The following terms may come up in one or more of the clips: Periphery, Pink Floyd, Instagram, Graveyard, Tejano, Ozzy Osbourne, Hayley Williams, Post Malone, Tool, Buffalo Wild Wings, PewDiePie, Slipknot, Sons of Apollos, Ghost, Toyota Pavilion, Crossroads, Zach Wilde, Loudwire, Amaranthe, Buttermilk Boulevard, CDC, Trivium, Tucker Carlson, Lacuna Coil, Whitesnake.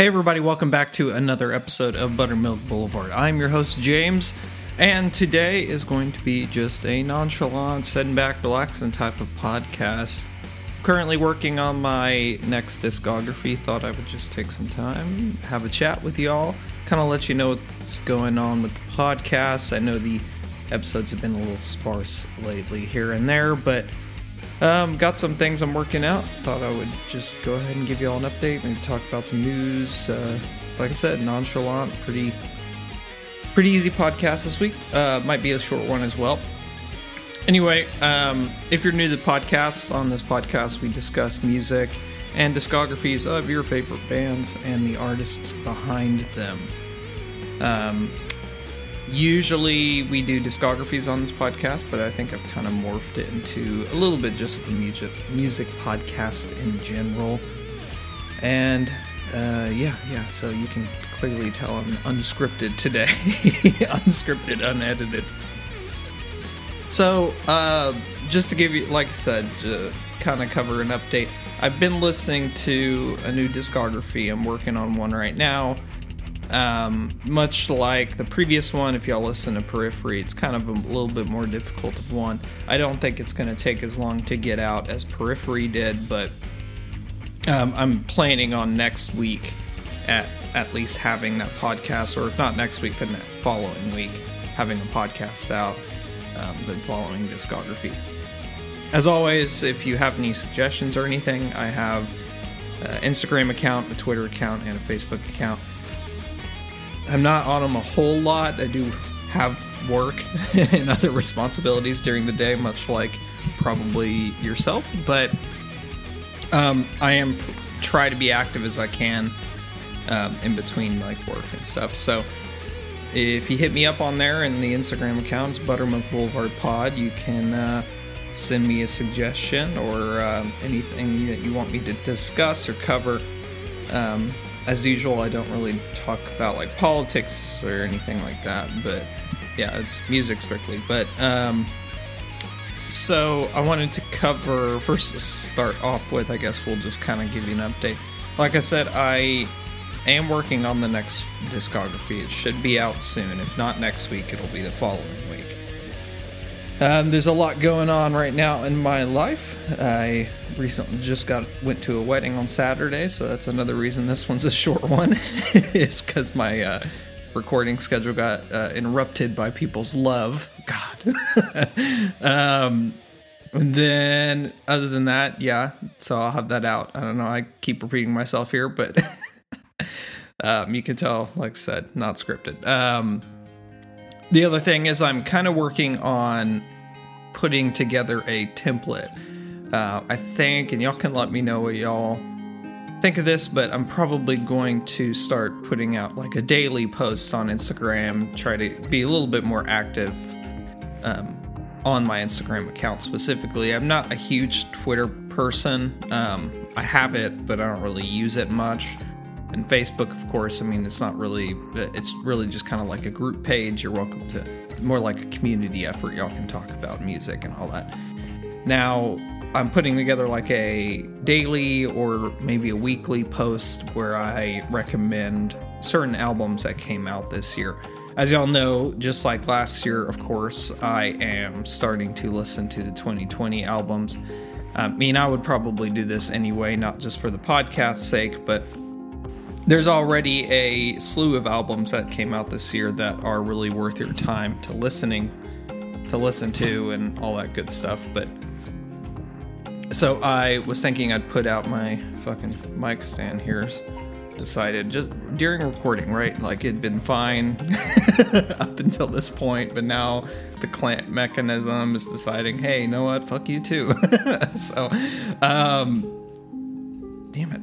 Hey everybody, welcome back to another episode of Buttermilk Boulevard. I'm your host, James, and today is going to be just a nonchalant, sitting back, relaxing type of podcast. Currently working on my next discography, thought I would just take some time, have a chat with y'all, kind of let you know what's going on with the podcast. I know the episodes have been a little sparse lately here and there, but got some things I'm working out. Thought I would just go ahead and give you all an update and talk about some news. Like I said, nonchalant, pretty easy podcast this week. Might be a short one as well. Anyway, if you're new to the podcast, on this podcast we discuss music and discographies of your favorite bands and the artists behind them. Usually we do discographies on this podcast, but I think I've kind of morphed it into a little bit just of a music podcast in general. And so you can clearly tell I'm unscripted today. Unscripted, unedited. So just to give you, like I said, to kind of cover an update, I've been listening to a new discography. I'm working on one right now. Much like the previous one, if y'all listen to Periphery, it's kind of a little bit more difficult of one. I don't think it's going to take as long to get out as Periphery did, but I'm planning on next week at least having that podcast, or if not next week, then the following week, having a podcast out, then following discography. As always, if you have any suggestions or anything, I have an Instagram account, a Twitter account, and a Facebook account. I'm not on them a whole lot. I do have work and other responsibilities during the day, much like probably yourself, but I am try to be active as I can in between like work and stuff. So if you hit me up on there in the Instagram accounts, Buttermilk Boulevard Pod, you can send me a suggestion or anything that you want me to discuss or cover. As usual, I don't really talk about like politics or anything like that, but yeah, it's music strictly. But so I wanted to cover first. To start off with, I guess we'll just kind of give you an update. Like I said, I am working on the next discography. It should be out soon. If not next week, it'll be the following week. There's a lot going on right now in my life. I recently just went to a wedding on Saturday, so that's another reason this one's a short one. It's because my recording schedule got interrupted by people's love. God. And then, other than that, yeah, so I'll have that out. I don't know, I keep repeating myself here, but you can tell, like I said, not scripted. The other thing is I'm kind of working on putting together a template. I think, and y'all can let me know what y'all think of this, but I'm probably going to start putting out like a daily post on Instagram, try to be a little bit more active on my Instagram account specifically. I'm not a huge Twitter person. I have it, but I don't really use it much. And Facebook, of course, I mean, it's really just kind of like a group page. You're welcome to, more like a community effort. Y'all can talk about music and all that. Now, I'm putting together like a daily or maybe a weekly post where I recommend certain albums that came out this year. As y'all know, just like last year, of course, I am starting to listen to the 2020 albums. I mean, I would probably do this anyway, not just for the podcast's sake, but there's already a slew of albums that came out this year that are really worth your time to listen to and all that good stuff. But so I was thinking I'd put out my fucking mic stand here. Decided just during recording, right? Like it'd been fine up until this point, but now the clamp mechanism is deciding, hey, you know what? Fuck you too. So, damn it.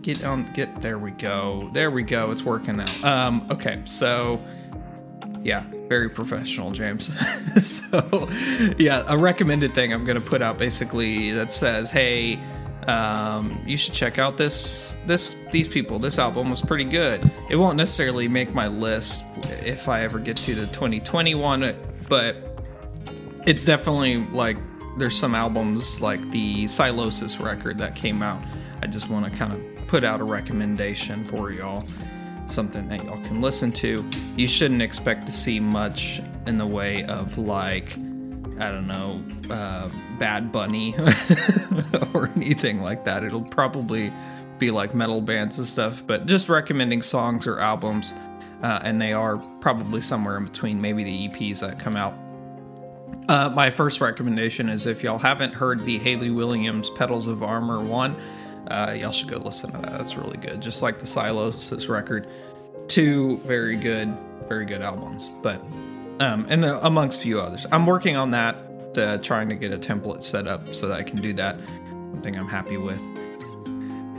Get on, there we go, it's working out. Okay, so, yeah, very professional, James. So, yeah, a recommended thing I'm going to put out basically that says, hey, you should check out this album was pretty good. It won't necessarily make my list if I ever get to the 2021, but it's definitely, like, there's some albums like the Silosis record that came out. I just want to kind of put out a recommendation for y'all, something that y'all can listen to. You shouldn't expect to see much in the way of, like, I don't know, Bad Bunny or anything like that. It'll probably be like metal bands and stuff, but just recommending songs or albums, and they are probably somewhere in between maybe the EPs that come out. My first recommendation is, if y'all haven't heard the Hayley Williams Petals of Armor one, y'all should go listen to that. That's really good. Just like the Silosis record. Two very good albums. But, and the, amongst few others. I'm working on that, trying to get a template set up so that I can do that. Something I'm happy with.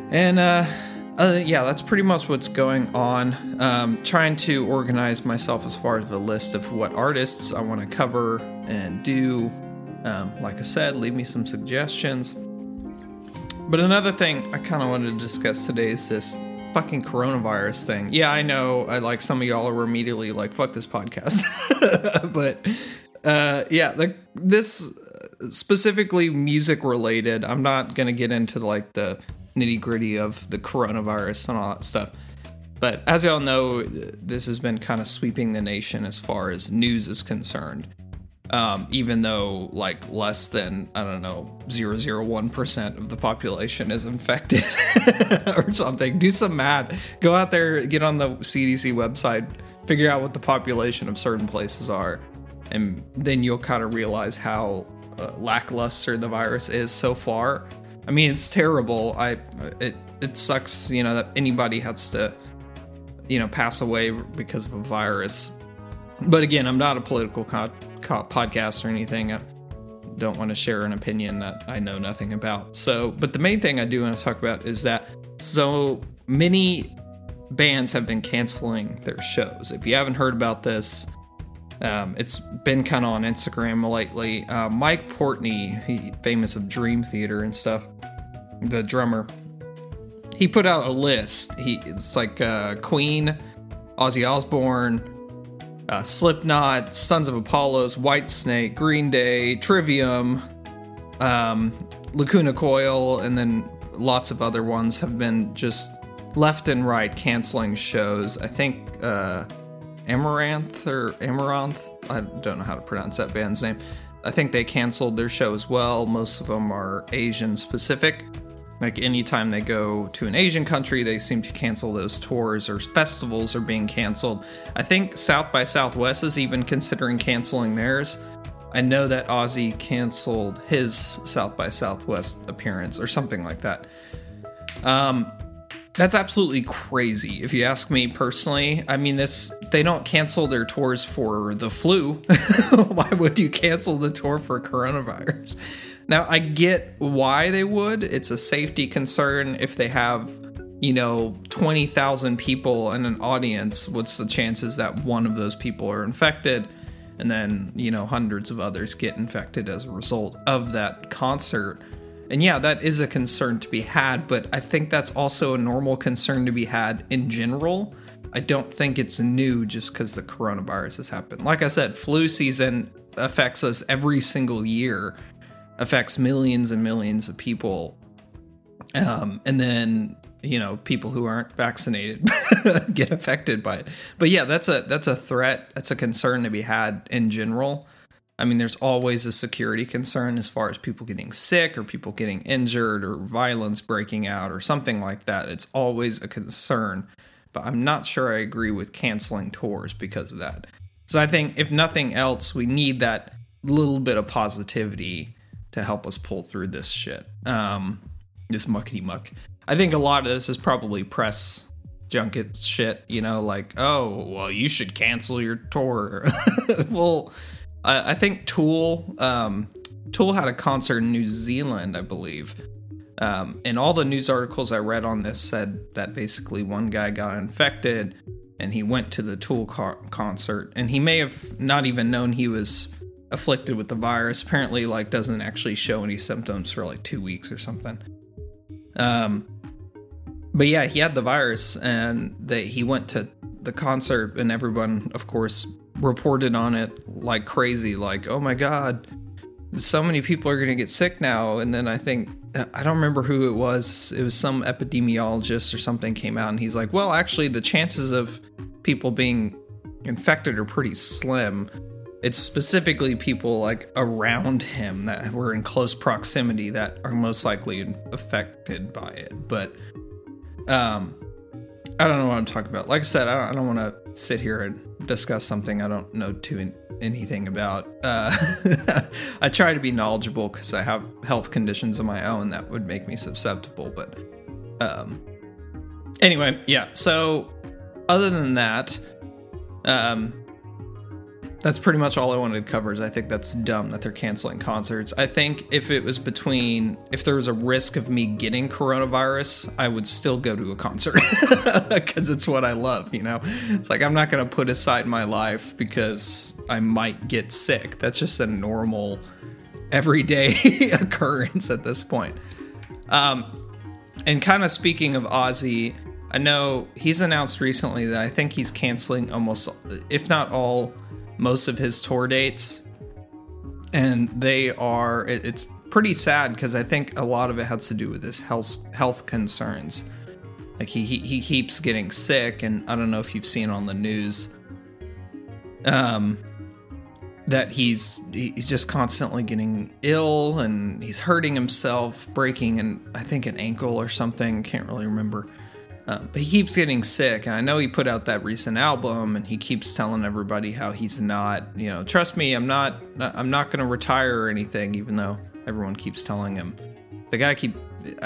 And, yeah, that's pretty much what's going on. Trying to organize myself as far as the list of what artists I want to cover and do. Like I said, leave me some suggestions. But another thing I kind of wanted to discuss today is this fucking coronavirus thing. Yeah, I know, like, some of y'all are immediately like, fuck this podcast. But, yeah, like, this specifically music related. I'm not going to get into, like, the nitty gritty of the coronavirus and all that stuff. But as y'all know, this has been kind of sweeping the nation as far as news is concerned. Even though, like, less than, I don't know, 0.01% of the population is infected or something. Do some math. Go out there, get on the CDC website, figure out what the population of certain places are, and then you'll kind of realize how lackluster the virus is so far. I mean, it's terrible. It sucks, you know, that anybody has to, you know, pass away because of a virus. But again, I'm not a political podcast or anything. I don't want to share an opinion that I know nothing about. So, but the main thing I do want to talk about is that so many bands have been canceling their shows. If you haven't heard about this, it's been kind of on Instagram lately. Mike Portnoy, he famous of Dream Theater and stuff, the drummer, he put out a list. It's like Queen, Ozzy Osbourne, Slipknot, Sons of Apollos, Whitesnake, Green Day, Trivium, Lacuna Coil, and then lots of other ones have been just left and right canceling shows. I think Amaranthe, I don't know how to pronounce that band's name. I think they canceled their show as well. Most of them are Asian specific. Like, anytime they go to an Asian country, they seem to cancel those tours, or festivals are being canceled. I think South by Southwest is even considering canceling theirs. I know that Ozzy canceled his South by Southwest appearance or something like that. That's absolutely crazy, if you ask me personally. I mean, they don't cancel their tours for the flu. Why would you cancel the tour for coronavirus? Now, I get why they would. It's a safety concern. If they have, you know, 20,000 people in an audience, what's the chances that one of those people are infected? And then, you know, hundreds of others get infected as a result of that concert. And yeah, that is a concern to be had, but I think that's also a normal concern to be had in general. I don't think it's new just because the coronavirus has happened. Like I said, flu season affects us every single year. Affects millions and millions of people. And then, you know, people who aren't vaccinated get affected by it. But yeah, that's a threat. That's a concern to be had in general. I mean, there's always a security concern as far as people getting sick or people getting injured or violence breaking out or something like that. It's always a concern. But I'm not sure I agree with canceling tours because of that. So I think, if nothing else, we need that little bit of positivity to help us pull through this shit, this muckety muck. I think a lot of this is probably press junket shit, you know, like, oh, well, you should cancel your tour. Well, I think Tool had a concert in New Zealand, I believe, and all the news articles I read on this said that basically one guy got infected, and he went to the Tool concert, and he may have not even known he was afflicted with the virus. Apparently, like, doesn't actually show any symptoms for like 2 weeks or something. But yeah, he had the virus, and he went to the concert, and everyone, of course, reported on it like crazy. Like, oh my god, so many people are going to get sick now. And then I think, I don't remember who it was some epidemiologist or something came out and he's like, well, actually the chances of people being infected are pretty slim. It's specifically people like around him that were in close proximity that are most likely affected by it. But I don't know what I'm talking about. Like I said, I don't want to sit here and discuss something I don't know anything about. I try to be knowledgeable because I have health conditions of my own that would make me susceptible. But anyway, yeah. So other than that, that's pretty much all I wanted to cover. Is I think that's dumb that they're canceling concerts. I think if there was a risk of me getting coronavirus, I would still go to a concert because it's what I love, you know? It's like, I'm not going to put aside my life because I might get sick. That's just a normal, everyday occurrence at this point. And kind of speaking of Ozzy, I know he's announced recently that I think he's canceling almost, if not all, most of his tour dates, and it's pretty sad because I think a lot of it has to do with his health concerns. Like he keeps getting sick, and I don't know if you've seen on the news that he's just constantly getting ill and he's hurting himself, breaking I think an ankle or something, can't really remember. But he keeps getting sick, and I know he put out that recent album, and he keeps telling everybody how he's not, you know, trust me, I'm not going to retire or anything, even though everyone keeps telling him. I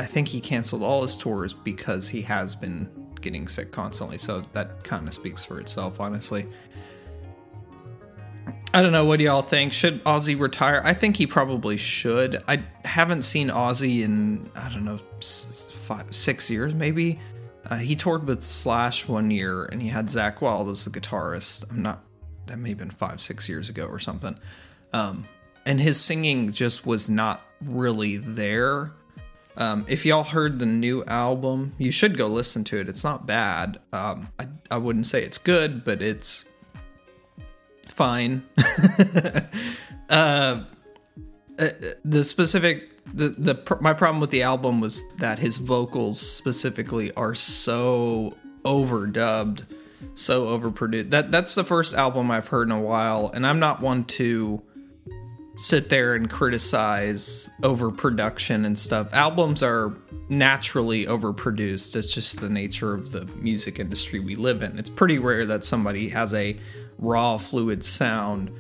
think he canceled all his tours because he has been getting sick constantly, so that kind of speaks for itself, honestly. I don't know, what do y'all think? Should Ozzy retire? I think he probably should. I haven't seen Ozzy in, I don't know, 5-6 years maybe. He toured with Slash one year, and he had Zach Wilde as the guitarist. That may have been 5-6 years ago or something. And his singing just was not really there. If y'all heard the new album, you should go listen to it. It's not bad. I wouldn't say it's good, but it's fine. My problem with the album was that his vocals specifically are so overdubbed, so overproduced. That's the first album I've heard in a while, and I'm not one to sit there and criticize overproduction and stuff. Albums are naturally overproduced. It's just the nature of the music industry we live in. It's pretty rare that somebody has a raw, fluid sound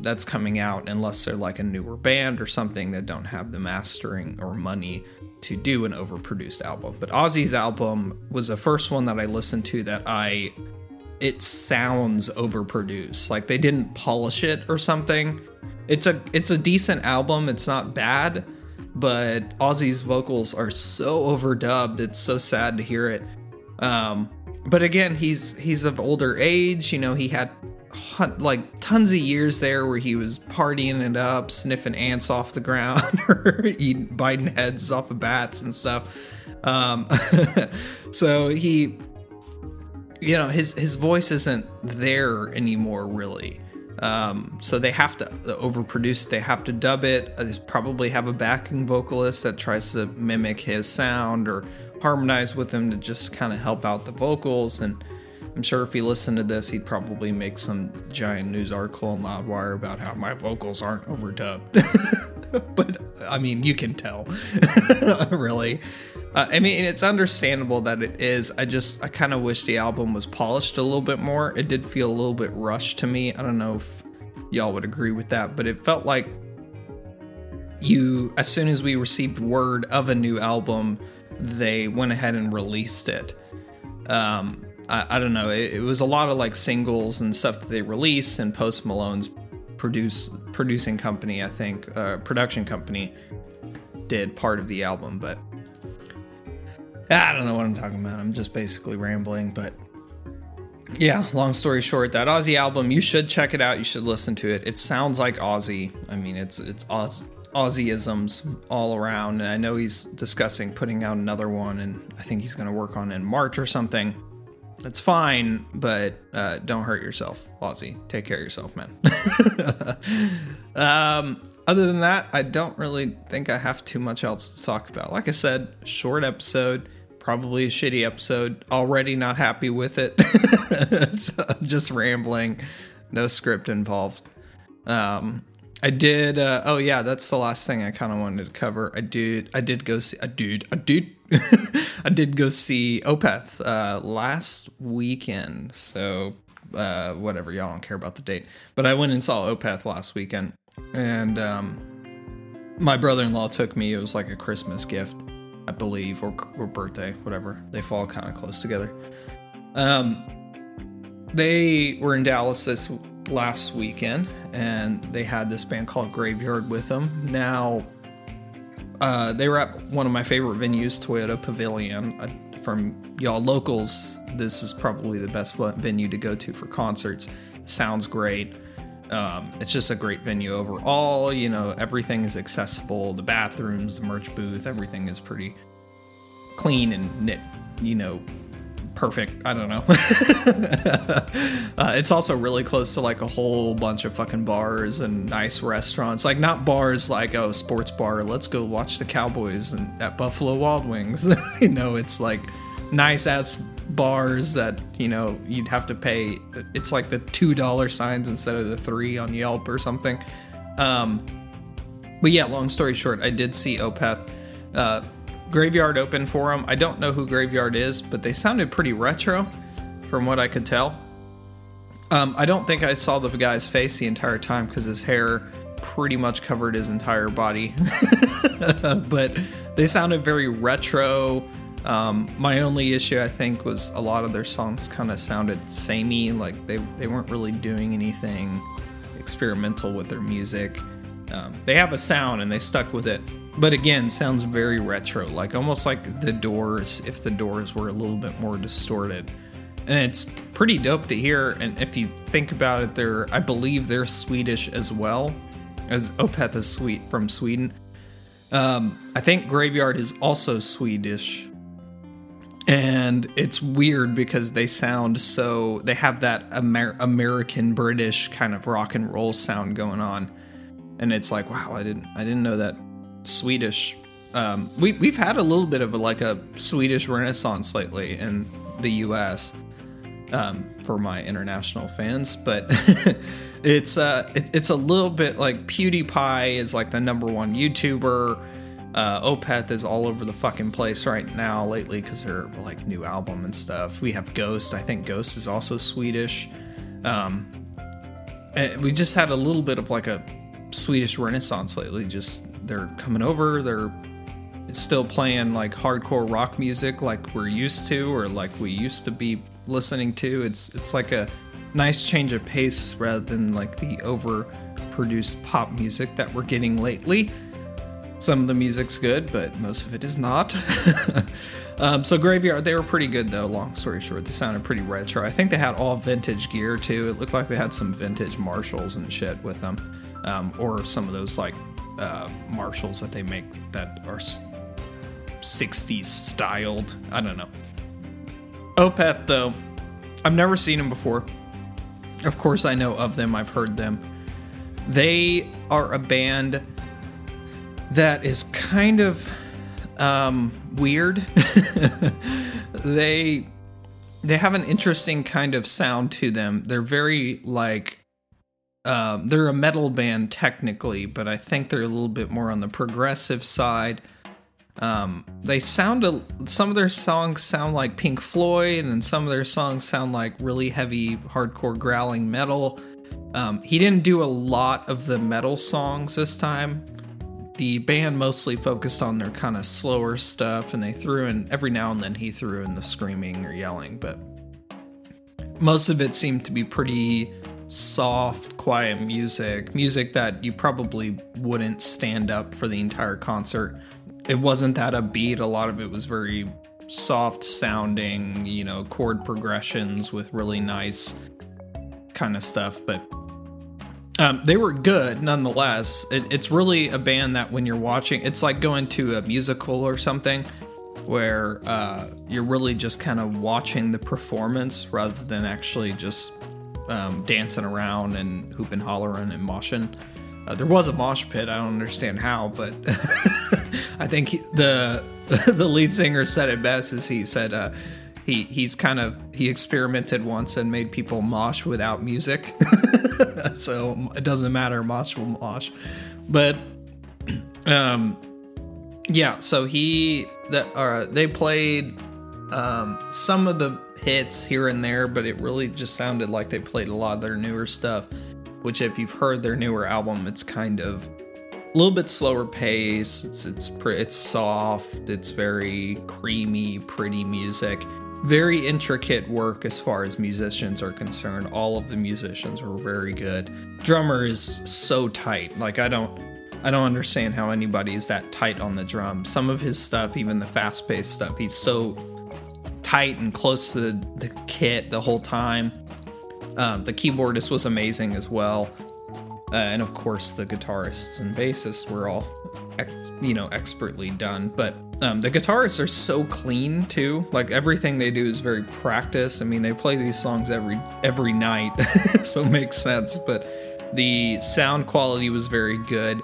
that's coming out, unless they're like a newer band or something that don't have the mastering or money to do an overproduced album. But Ozzy's album was the first one that I listened to it sounds overproduced. Like they didn't polish it or something. It's a decent album. It's not bad, but Ozzy's vocals are so overdubbed. It's so sad to hear it. But again, he's of older age. You know, he had like tons of years there where he was partying it up, sniffing ants off the ground or eating, biting heads off of bats and stuff. So he, you know, his voice isn't there anymore really. So they have to overproduce, they have to dub it. They probably have a backing vocalist that tries to mimic his sound or harmonize with him to just kind of help out the vocals. And I'm sure if he listened to this, he'd probably make some giant news article on Loudwire about how my vocals aren't overdubbed. But, I mean, you can tell, really. I mean, it's understandable that it is. I kind of wish the album was polished a little bit more. It did feel a little bit rushed to me. I don't know if y'all would agree with that, but it felt like as soon as we received word of a new album, they went ahead and released it. I don't know. It was a lot of like singles and stuff that they released, and Post Malone's producing company, I think, production company, did part of the album. But I don't know what I'm talking about. I'm just basically rambling. But yeah, long story short, that Ozzy album, you should check it out. You should listen to it. It sounds like Ozzy. I mean, it's Ozzyisms all around. And I know he's discussing putting out another one, and I think he's going to work on it in March or something. It's fine, but don't hurt yourself, Ozzy. Take care of yourself, man. other than that, I don't really think I have too much else to talk about. Like I said, short episode, probably a shitty episode, already not happy with it. So just rambling, no script involved. I did, that's the last thing I kind of wanted to cover. I did go see Opeth last weekend, so whatever, y'all don't care about the date. But I went and saw Opeth last weekend, and my brother-in-law took me. It was like a Christmas gift, I believe, or birthday, whatever. They fall kind of close together. They were in Dallas this last weekend, and they had this band called Graveyard with them. Now, they were at one of my favorite venues, Toyota Pavilion. From y'all locals, this is probably the best venue to go to for concerts. Sounds great. It's just a great venue overall. You know, everything is accessible. The bathrooms, the merch booth, everything is pretty clean and knit, you know, perfect. I don't know. It's also really close to like a whole bunch of fucking bars and nice restaurants. Like, not bars like, oh, sports bar, let's go watch the Cowboys and at Buffalo Wild Wings. You know, it's like nice ass bars that, you know, you'd have to pay. It's like the $2 signs instead of the $3 on Yelp or something. But yeah, long story short, I did see Opeth. Graveyard open for them. I don't know who Graveyard is, but they sounded pretty retro from what I could tell. I don't think I saw the guy's face the entire time because his hair pretty much covered his entire body. But they sounded very retro. My only issue, I think, was a lot of their songs kind of sounded samey. Like, they weren't really doing anything experimental with their music. They have a sound and they stuck with it, but again, sounds very retro, like almost like The Doors, if The Doors were a little bit more distorted. And it's pretty dope to hear. And if you think about it, I believe they're Swedish as well, as Opeth is from Sweden. I think Graveyard is also Swedish, and it's weird because they sound so, they have that American British kind of rock and roll sound going on. And it's like, wow, I didn't know that Swedish. We've had a little bit of a Swedish renaissance lately in the U.S. For my international fans, but it's a little bit like PewDiePie is like the #1 YouTuber. Opeth is all over the fucking place right now lately because they're like new album and stuff. We have Ghost. I think Ghost is also Swedish. We just had a little bit of like a Swedish renaissance lately. Just they're coming over, they're still playing like hardcore rock music like we're used to, or like we used to be listening to. It's like a nice change of pace rather than like the overproduced pop music that we're getting lately. Some of the music's good, but most of it is not. So Graveyard, they were pretty good though, long story short. They sounded pretty retro. I think they had all vintage gear too. It looked like they had some vintage Marshalls and shit with them. Or some of those like Marshalls that they make that are 60s styled. I don't know. Opeth though, I've never seen them before. Of course I know of them. I've heard them. They are a band that is kind of weird. They have an interesting kind of sound to them. They're very like... they're a metal band technically, but I think they're a little bit more on the progressive side. They sound some of their songs sound like Pink Floyd, and some of their songs sound like really heavy, hardcore, growling metal. He didn't do a lot of the metal songs this time. The band mostly focused on their kind of slower stuff, and they threw in every now and then the screaming or yelling, but most of it seemed to be pretty soft, quiet music that you probably wouldn't stand up for the entire concert. It wasn't that upbeat. A lot of it was very soft sounding, you know, chord progressions with really nice kind of stuff. But they were good nonetheless. It's really a band that when you're watching, it's like going to a musical or something where you're really just kind of watching the performance rather than actually just dancing around and hooping, hollering, and moshing. There was a mosh pit. I don't understand how, but I think the lead singer said it best. As he said, he experimented once and made people mosh without music. So it doesn't matter, mosh will mosh. But yeah, so they played some of the hits here and there, but it really just sounded like they played a lot of their newer stuff. Which, if you've heard their newer album, it's kind of a little bit slower pace. It's soft. It's very creamy, pretty music. Very intricate work as far as musicians are concerned. All of the musicians were very good. Drummer is so tight. Like I don't understand how anybody is that tight on the drum. Some of his stuff, even the fast-paced stuff, he's so tight and close to the kit the whole time. The keyboardist was amazing as well. And of course, the guitarists and bassists were all, expertly done. But the guitarists are so clean, too. Like, everything they do is very practiced. I mean, they play these songs every night, so it makes sense. But the sound quality was very good.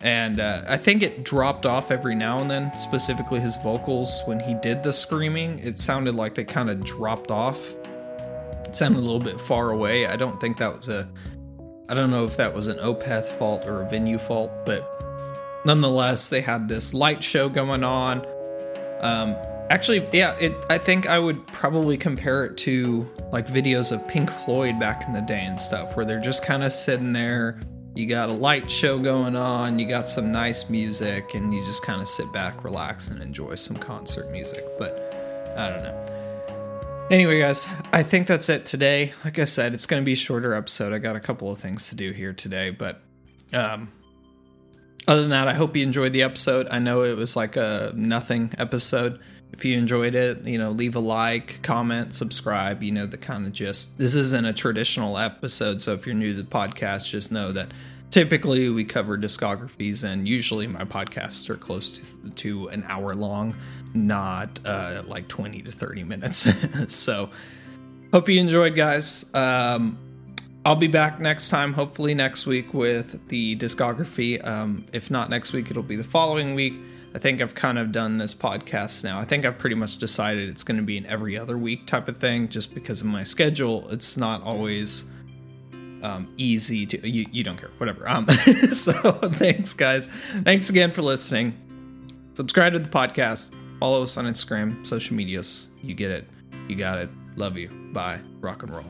And I think it dropped off every now and then, specifically his vocals. When he did the screaming, it sounded like they kind of dropped off. It sounded a little bit far away. I don't know if that was an Opeth fault or a venue fault, but nonetheless, they had this light show going on. I think I would probably compare it to like videos of Pink Floyd back in the day and stuff, where they're just kind of sitting there. You got a light show going on, you got some nice music, and you just kind of sit back, relax, and enjoy some concert music. But I don't know. Anyway, guys, I think that's it today. Like I said, it's going to be a shorter episode. I got a couple of things to do here today, but other than that, I hope you enjoyed the episode. I know it was like a nothing episode. If you enjoyed it, leave a like, comment, subscribe, the kind of gist. This isn't a traditional episode, so if you're new to the podcast, just know that typically we cover discographies, and usually my podcasts are close to an hour long, not like 20 to 30 minutes. So hope you enjoyed, guys. I'll be back next time, hopefully next week, with the discography. If not next week, it'll be the following week. I think I've kind of done this podcast now. I think I've pretty much decided it's going to be an every other week type of thing, just because of my schedule. It's not always... easy to you don't care, whatever. So thanks, guys. Thanks again for listening. Subscribe to the podcast, follow us on Instagram, social medias. You get it, you got it. Love you. Bye. Rock and roll.